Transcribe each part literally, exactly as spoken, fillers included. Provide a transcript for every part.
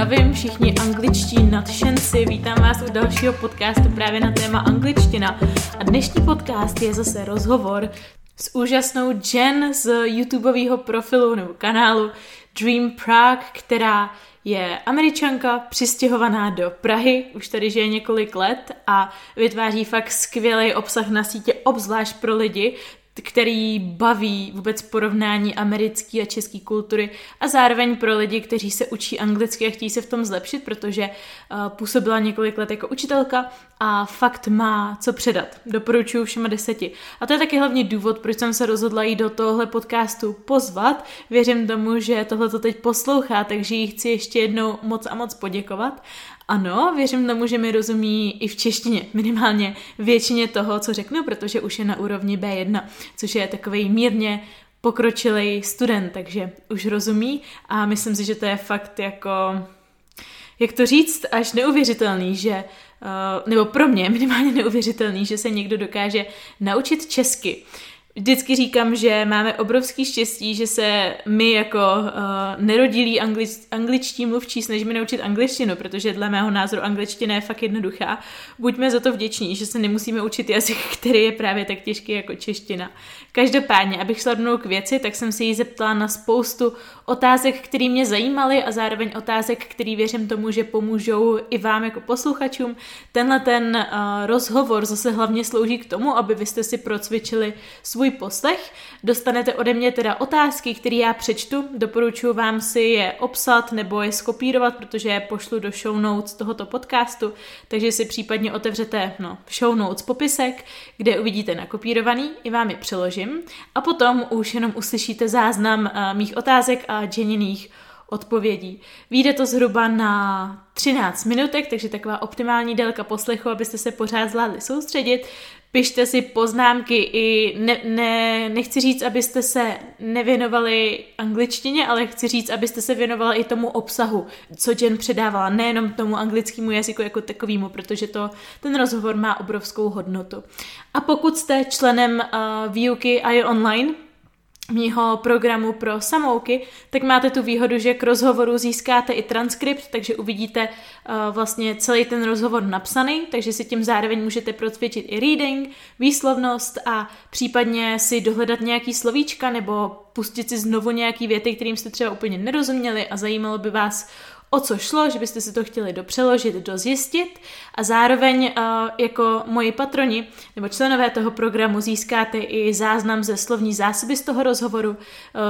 Zdravím všichni angličtí nadšenci, vítám vás u dalšího podcastu právě na téma angličtina. A dnešní podcast je zase rozhovor s úžasnou Jen z YouTubeového profilu nebo kanálu Dream Prague, která je Američanka přistěhovaná do Prahy, už tady žije několik let a vytváří fakt skvělý obsah na sítě, obzvlášť pro lidi, který baví vůbec porovnání americké a české kultury a zároveň pro lidi, kteří se učí anglicky a chtějí se v tom zlepšit, protože působila několik let jako učitelka a fakt má co předat. Doporučuji všema deseti. A to je taky hlavně důvod, proč jsem se rozhodla jí do tohle podcastu pozvat. Věřím tomu, že tohle to teď poslouchá, takže jí chci ještě jednou moc a moc poděkovat. Ano, věřím tomu, že mi rozumí i v češtině, minimálně většině toho, co řeknu, protože už je na úrovni bé jedna, což je takovej mírně pokročilej student, takže už rozumí a myslím si, že to je fakt jako, jak to říct, až neuvěřitelný, že, nebo pro mě minimálně neuvěřitelný, že se někdo dokáže naučit česky. Vždycky říkám, že máme obrovský štěstí, že se my jako uh, nerodilí anglič, angličtí mluvčí snažíme naučit angličtinu, protože dle mého názoru angličtina je fakt jednoduchá. Buďme za to vděční, že se nemusíme učit jazyk, který je právě tak těžký jako čeština. Každopádně, abych šla rovnou k věci, tak jsem se jí zeptala na spoustu otázek, které mě zajímaly a zároveň otázek, které věřím tomu, že pomůžou i vám jako posluchačům. Tenhle ten uh, rozhovor zase hlavně slouží k tomu, aby vy jste si procvičili svůj poslech. Dostanete ode mě teda otázky, které já přečtu. Doporučuji vám si je obsat nebo je skopírovat, protože je pošlu do show notes tohoto podcastu, takže si případně otevřete no, show notes popisek, kde uvidíte nakopírovaný, i vám je přeložím a potom už jenom uslyšíte záznam mých otázek a Jeniných odpovědí. Vyjde to zhruba na třináct minutek, takže taková optimální délka poslechu, abyste se pořád zvládli soustředit. Pište si poznámky i ne, ne, nechci říct, abyste se nevěnovali angličtině, ale chci říct, abyste se věnovali i tomu obsahu, co Jen předávala, nejenom tomu anglickému jazyku jako takovému, protože to, ten rozhovor má obrovskou hodnotu. A pokud jste členem uh, výuky a je online, mýho programu pro samouky, tak máte tu výhodu, že k rozhovoru získáte i transkript, takže uvidíte uh, vlastně celý ten rozhovor napsaný, takže si tím zároveň můžete procvičit i reading, výslovnost a případně si dohledat nějaký slovíčka nebo pustit si znovu nějaký věty, kterým jste třeba úplně nerozuměli a zajímalo by vás, o co šlo, že byste si to chtěli dopřeložit, dozjistit a zároveň jako moji patroni nebo členové toho programu získáte i záznam ze slovní zásoby z toho rozhovoru,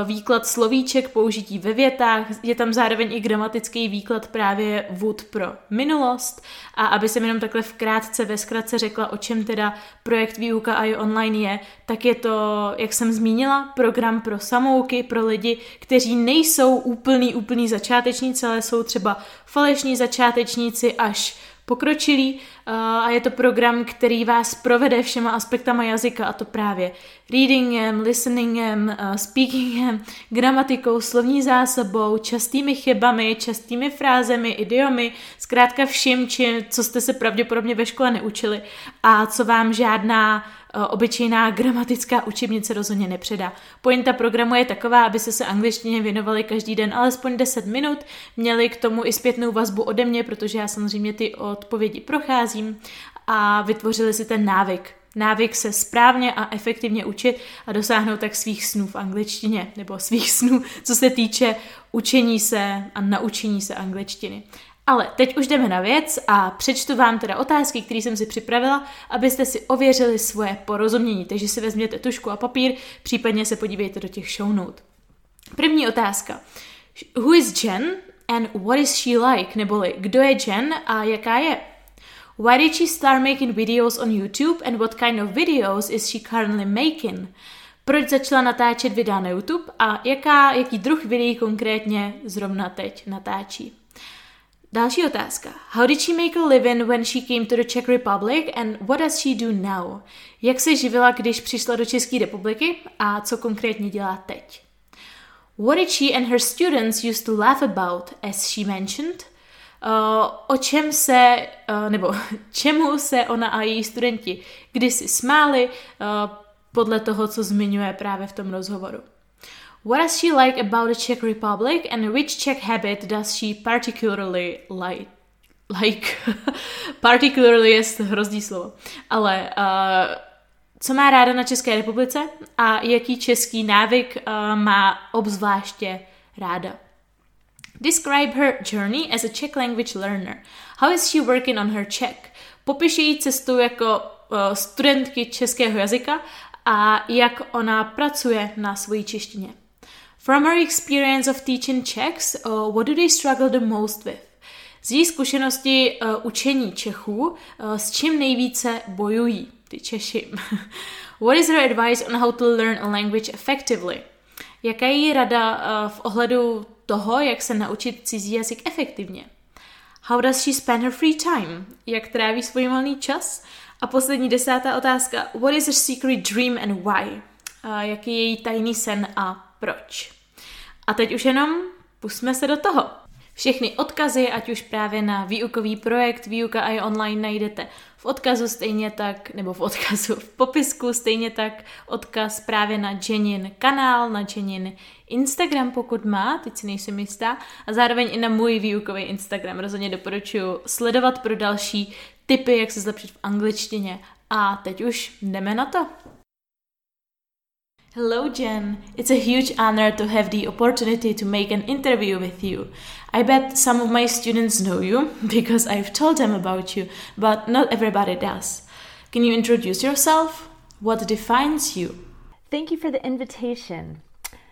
výklad slovíček, použití ve větách, je tam zároveň i gramatický výklad právě would pro minulost a aby jsem jenom takhle v krátce ve zkratce řekla, o čem teda projekt Výuka a je online je, tak je to, jak jsem zmínila, program pro samouky, pro lidi, kteří nejsou úplný, úplný začátečníci, ale jsou třeba falešní začátečníci až pokročilí a je to program, který vás provede všema aspektama jazyka a to právě readingem, listeningem, speakingem, gramatikou, slovní zásobou, častými chybami, častými frázemi, idiomy, zkrátka vším, čím, co jste se pravděpodobně ve škole neučili a co vám žádná obyčejná gramatická učebnice rozhodně nepředá. Pointa programu je taková, aby se se angličtině věnovali každý den alespoň deset minut, měli k tomu i zpětnou vazbu ode mě, protože já samozřejmě ty odpovědi procházím a vytvořili si ten návyk. Návyk se správně a efektivně učit a dosáhnout tak svých snů v angličtině, nebo svých snů, co se týče učení se a naučení se angličtiny. Ale teď už jdeme na věc a přečtu vám teda otázky, které jsem si připravila, abyste si ověřili svoje porozumění. Takže si vezměte tužku a papír, případně se podívejte do těch show note. První otázka. Who is Jen and what is she like? Neboli kdo je Jen a jaká je? Why did she start making videos on YouTube and what kind of videos is she currently making? Proč začala natáčet videa na YouTube a jaká, jaký druh videí konkrétně zrovna teď natáčí? Další otázka. How did she make a living when she came to the Czech Republic and what does she do now? Jak se živila, když přišla do České republiky a co konkrétně dělá teď? What did she and her students used to laugh about, as she mentioned? Uh, o čem se, uh, nebo čemu se ona a její studenti kdysi smáli, uh, podle toho, co zmiňuje právě v tom rozhovoru. What does she like about the Czech Republic and which Czech habit does she particularly like? Like, particularly je hrozný slovo. Ale uh, co má ráda na České republice a jaký český návyk uh, má obzvláště ráda? Describe her journey as a Czech language learner. How is she working on her Czech? Popiš její cestu jako uh, studentky českého jazyka a jak ona pracuje na svojí češtině. From her experience of teaching Czechs, uh, what do they struggle the most with? Z její zkušenosti uh, učení Čechů, uh, s čím nejvíce bojují ty Češi. What is her advice on how to learn a language effectively? Jaká je její rada uh, v ohledu toho, jak se naučit cizí jazyk efektivně? How does she spend her free time? Jak tráví svůj volný čas? A poslední desátá otázka. What is her secret dream and why? Uh, jaký je její tajný sen a proč? A teď už jenom pusťme se do toho. Všechny odkazy, ať už právě na výukový projekt Výuka a je online, najdete v odkazu stejně tak, nebo v odkazu v popisku stejně tak odkaz právě na Jenin kanál, na Jenin Instagram, pokud má, teď si nejsem jistá, a zároveň i na můj výukový Instagram. Rozhodně doporučuji sledovat pro další tipy, jak se zlepšit v angličtině. A teď už jdeme na to. Hello Jen, it's a huge honor to have the opportunity to make an interview with you. I bet some of my students know you, because I've told them about you, but not everybody does. Can you introduce yourself? What defines you? Thank you for the invitation.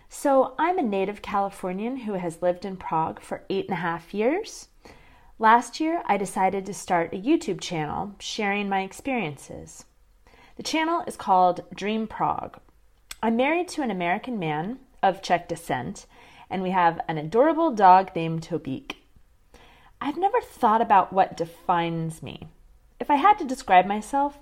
So I'm a native Californian who has lived in Prague for eight and a half years. Last year, I decided to start a YouTube channel sharing my experiences. The channel is called Dream Prague. I'm married to an American man of Czech descent, and we have an adorable dog named Tobik. I've never thought about what defines me. If I had to describe myself,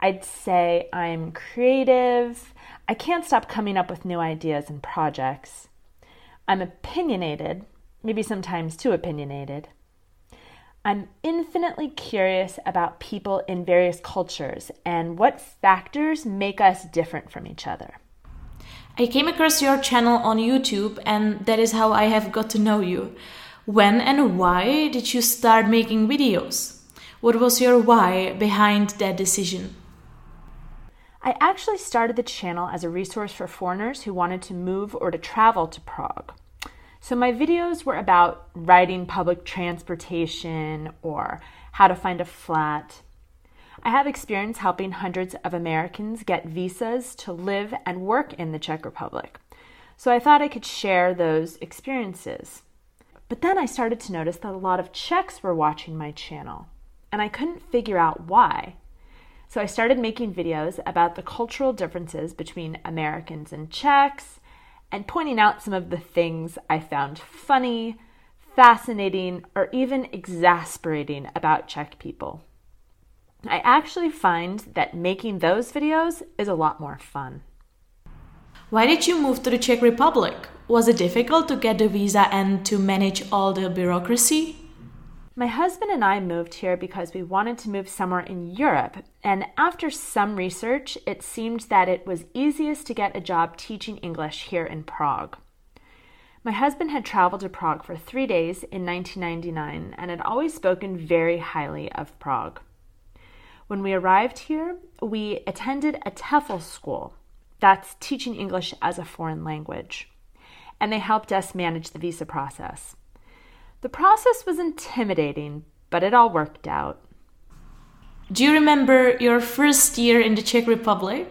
I'd say I'm creative. I can't stop coming up with new ideas and projects. I'm opinionated, maybe sometimes too opinionated. I'm infinitely curious about people in various cultures and what factors make us different from each other. I came across your channel on YouTube, and that is how I have got to know you. When and why did you start making videos? What was your why behind that decision? I actually started the channel as a resource for foreigners who wanted to move or to travel to Prague. So my videos were about riding public transportation or how to find a flat. I have experience helping hundreds of Americans get visas to live and work in the Czech Republic, so I thought I could share those experiences. But then I started to notice that a lot of Czechs were watching my channel, and I couldn't figure out why. So I started making videos about the cultural differences between Americans and Czechs, and pointing out some of the things I found funny, fascinating, or even exasperating about Czech people. I actually find that making those videos is a lot more fun. Why did you move to the Czech Republic? Was it difficult to get the visa and to manage all the bureaucracy? My husband and I moved here because we wanted to move somewhere in Europe, and after some research, it seemed that it was easiest to get a job teaching English here in Prague. My husband had traveled to Prague for three days in nineteen ninety-nine and had always spoken very highly of Prague. When we arrived here, we attended a T E F L school, that's teaching English as a foreign language, and they helped us manage the visa process. The process was intimidating, but it all worked out. Do you remember your first year in the Czech Republic?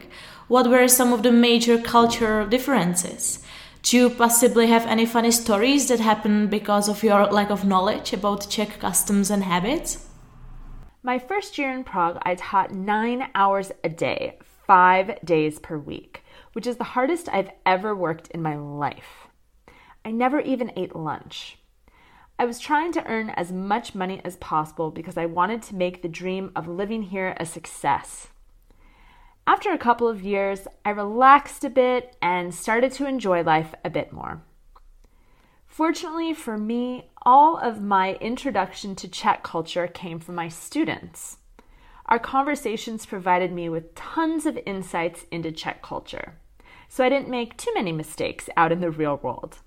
What were some of the major cultural differences? Do you possibly have any funny stories that happened because of your lack of knowledge about Czech customs and habits? My first year in Prague, I taught nine hours a day, five days per week, which is the hardest I've ever worked in my life. I never even ate lunch. I was trying to earn as much money as possible because I wanted to make the dream of living here a success. After a couple of years, I relaxed a bit and started to enjoy life a bit more. Fortunately for me, all of my introduction to Czech culture came from my students. Our conversations provided me with tons of insights into Czech culture, so I didn't make too many mistakes out in the real world.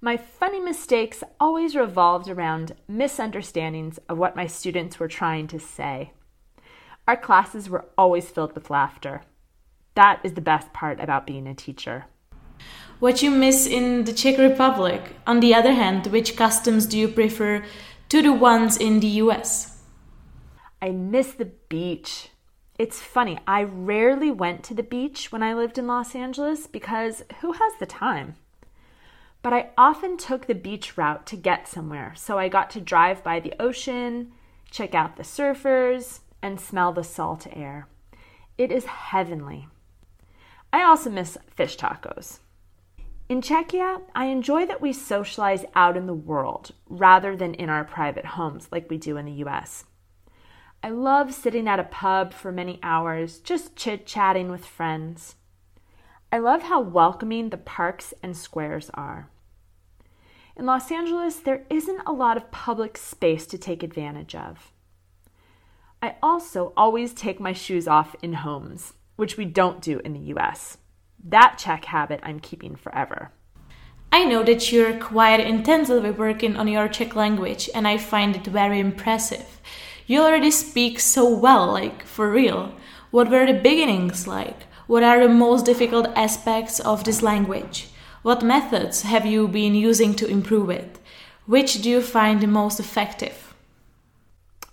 My funny mistakes always revolved around misunderstandings of what my students were trying to say. Our classes were always filled with laughter. That is the best part about being a teacher. What you miss in the Czech Republic? On the other hand, which customs do you prefer to the ones in the U S? I miss the beach. It's funny, I rarely went to the beach when I lived in Los Angeles because who has the time? But I often took the beach route to get somewhere, so I got to drive by the ocean, check out the surfers, and smell the salt air. It is heavenly. I also miss fish tacos. In Czechia, I enjoy that we socialize out in the world rather than in our private homes like we do in the U S. I love sitting at a pub for many hours, just chit-chatting with friends. I love how welcoming the parks and squares are. In Los Angeles, there isn't a lot of public space to take advantage of. I also always take my shoes off in homes, which we don't do in the U S. That Czech habit I'm keeping forever. I know that you're quite intensively working on your Czech language, and I find it very impressive. You already speak so well, like for real. What were the beginnings like? What are the most difficult aspects of this language? What methods have you been using to improve it? Which do you find the most effective?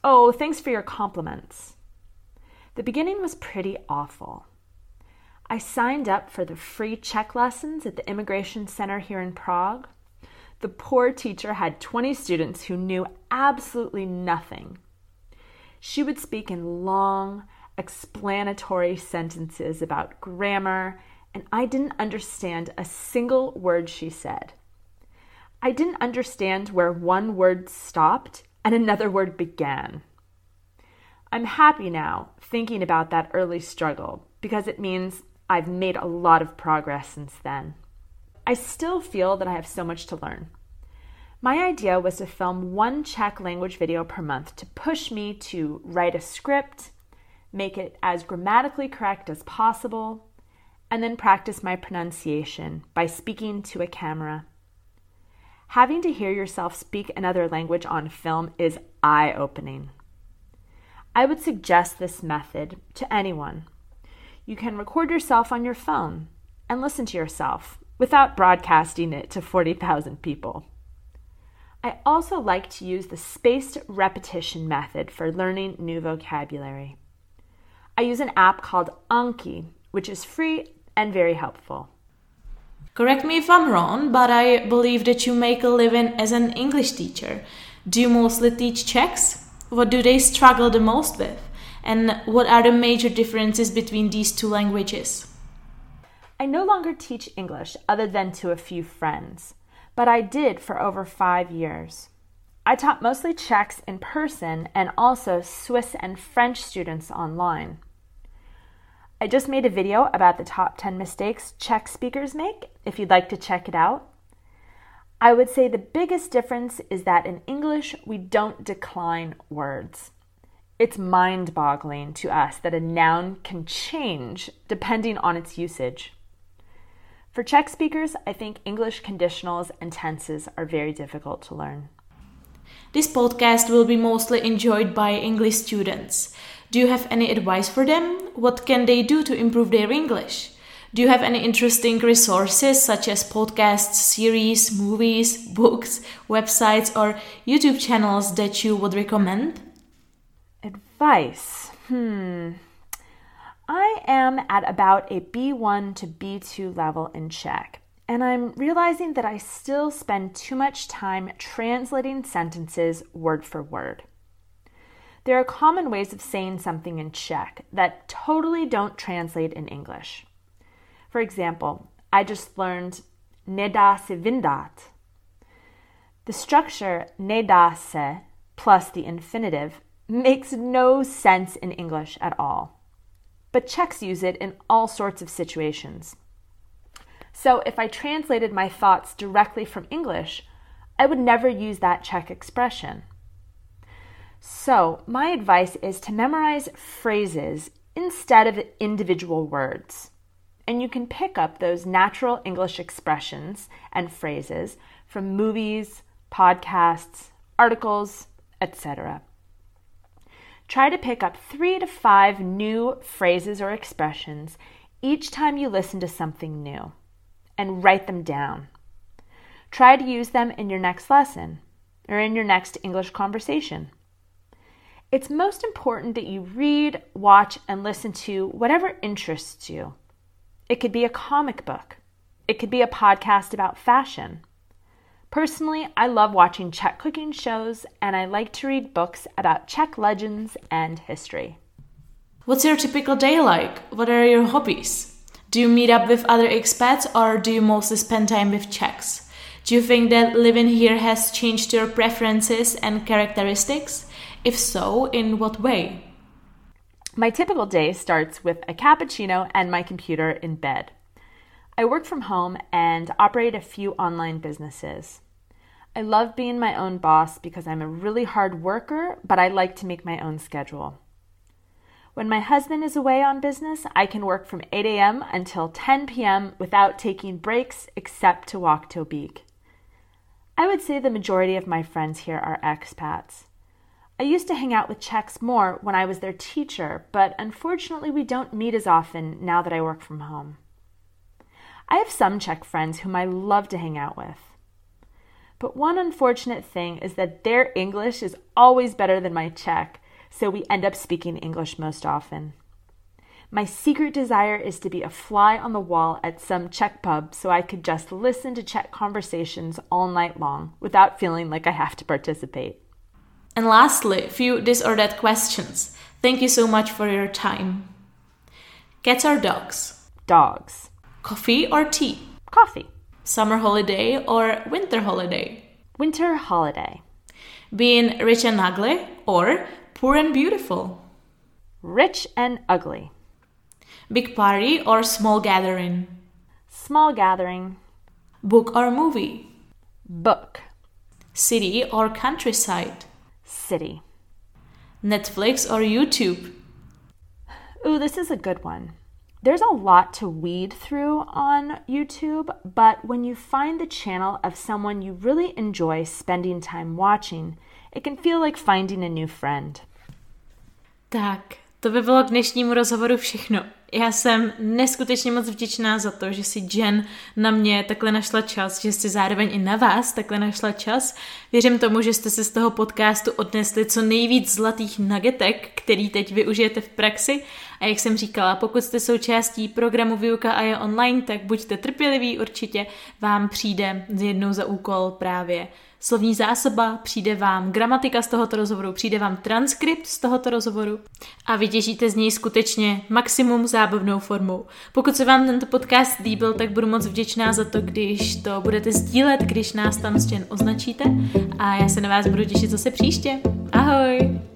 Oh, thanks for your compliments. The beginning was pretty awful. I signed up for the free Czech lessons at the Immigration Center here in Prague. The poor teacher had twenty students who knew absolutely nothing. She would speak in long, explanatory sentences about grammar, and I didn't understand a single word she said. I didn't understand where one word stopped and another word began. I'm happy now thinking about that early struggle because it means I've made a lot of progress since then. I still feel that I have so much to learn. My idea was to film one Czech language video per month to push me to write a script, make it as grammatically correct as possible, and then practice my pronunciation by speaking to a camera. Having to hear yourself speak another language on film is eye-opening. I would suggest this method to anyone. You can record yourself on your phone and listen to yourself without broadcasting it to forty thousand people. I also like to use the spaced repetition method for learning new vocabulary. I use an app called Anki, which is free and very helpful. Correct me if I'm wrong, but I believe that you make a living as an English teacher. Do you mostly teach Czechs? What do they struggle the most with? And what are the major differences between these two languages? I no longer teach English other than to a few friends. But I did for over five years. I taught mostly Czechs in person and also Swiss and French students online. I just made a video about the top ten mistakes Czech speakers make, if you'd like to check it out. I would say the biggest difference is that in English, we don't decline words. It's mind-boggling to us that a noun can change depending on its usage. For Czech speakers, I think English conditionals and tenses are very difficult to learn. This podcast will be mostly enjoyed by English students. Do you have any advice for them? What can they do to improve their English? Do you have any interesting resources such as podcasts, series, movies, books, websites, or YouTube channels that you would recommend? Advice? Hmm... I am at about a B one to B two level in Czech, and I'm realizing that I still spend too much time translating sentences word for word. There are common ways of saying something in Czech that totally don't translate in English. For example, I just learned nedá se vyndat. The structure nedá se plus the infinitive makes no sense in English at all. But Czechs use it in all sorts of situations. So if I translated my thoughts directly from English, I would never use that Czech expression. So my advice is to memorize phrases instead of individual words. And you can pick up those natural English expressions and phrases from movies, podcasts, articles, et cetera. Try to pick up three to five new phrases or expressions each time you listen to something new, and write them down. Try to use them in your next lesson or in your next English conversation. It's most important that you read, watch, and listen to whatever interests you. It could be a comic book. It could be a podcast about fashion. Personally, I love watching Czech cooking shows, and I like to read books about Czech legends and history. What's your typical day like? What are your hobbies? Do you meet up with other expats, or do you mostly spend time with Czechs? Do you think that living here has changed your preferences and characteristics? If so, in what way? My typical day starts with a cappuccino and my computer in bed. I work from home and operate a few online businesses. I love being my own boss because I'm a really hard worker, but I like to make my own schedule. When my husband is away on business, I can work from eight a.m. until ten p.m. without taking breaks except to walk Tobik. I would say the majority of my friends here are expats. I used to hang out with Czechs more when I was their teacher, but unfortunately we don't meet as often now that I work from home. I have some Czech friends whom I love to hang out with. But one unfortunate thing is that their English is always better than my Czech, so we end up speaking English most often. My secret desire is to be a fly on the wall at some Czech pub so I could just listen to Czech conversations all night long without feeling like I have to participate. And lastly, few this or that questions. Thank you so much for your time. Cats or dogs? Dogs. Coffee or tea? Coffee. Summer holiday or winter holiday? Winter holiday. Being rich and ugly or poor and beautiful? Rich and ugly. Big party or small gathering? Small gathering. Book or movie? Book. City or countryside? City. Netflix or YouTube? Ooh, this is a good one. There's a lot to weed through on YouTube, but when you find the channel of someone you really enjoy spending time watching, it can feel like finding a new friend. Tak, to by bylo k dnešnímu rozhovoru všechno. Já jsem neskutečně moc vděčná za to, že si Jen na mě takhle našla čas, že si zároveň i na vás takhle našla čas. Věřím tomu, že jste si z toho podcastu odnesli co nejvíc zlatých nuggetek, který teď využijete v praxi. A jak jsem říkala, pokud jste součástí programu Výuka a je online, tak buďte trpěliví, určitě vám přijde jednou za úkol právě slovní zásoba, přijde vám gramatika z tohoto rozhovoru, přijde vám transkript z tohoto rozhovoru a vytěžíte z něj skutečně maximum zábavnou formou. Pokud se vám tento podcast líbil, tak budu moc vděčná za to, když to budete sdílet, když nás tam s Jen označíte, a já se na vás budu těšit zase příště. Ahoj!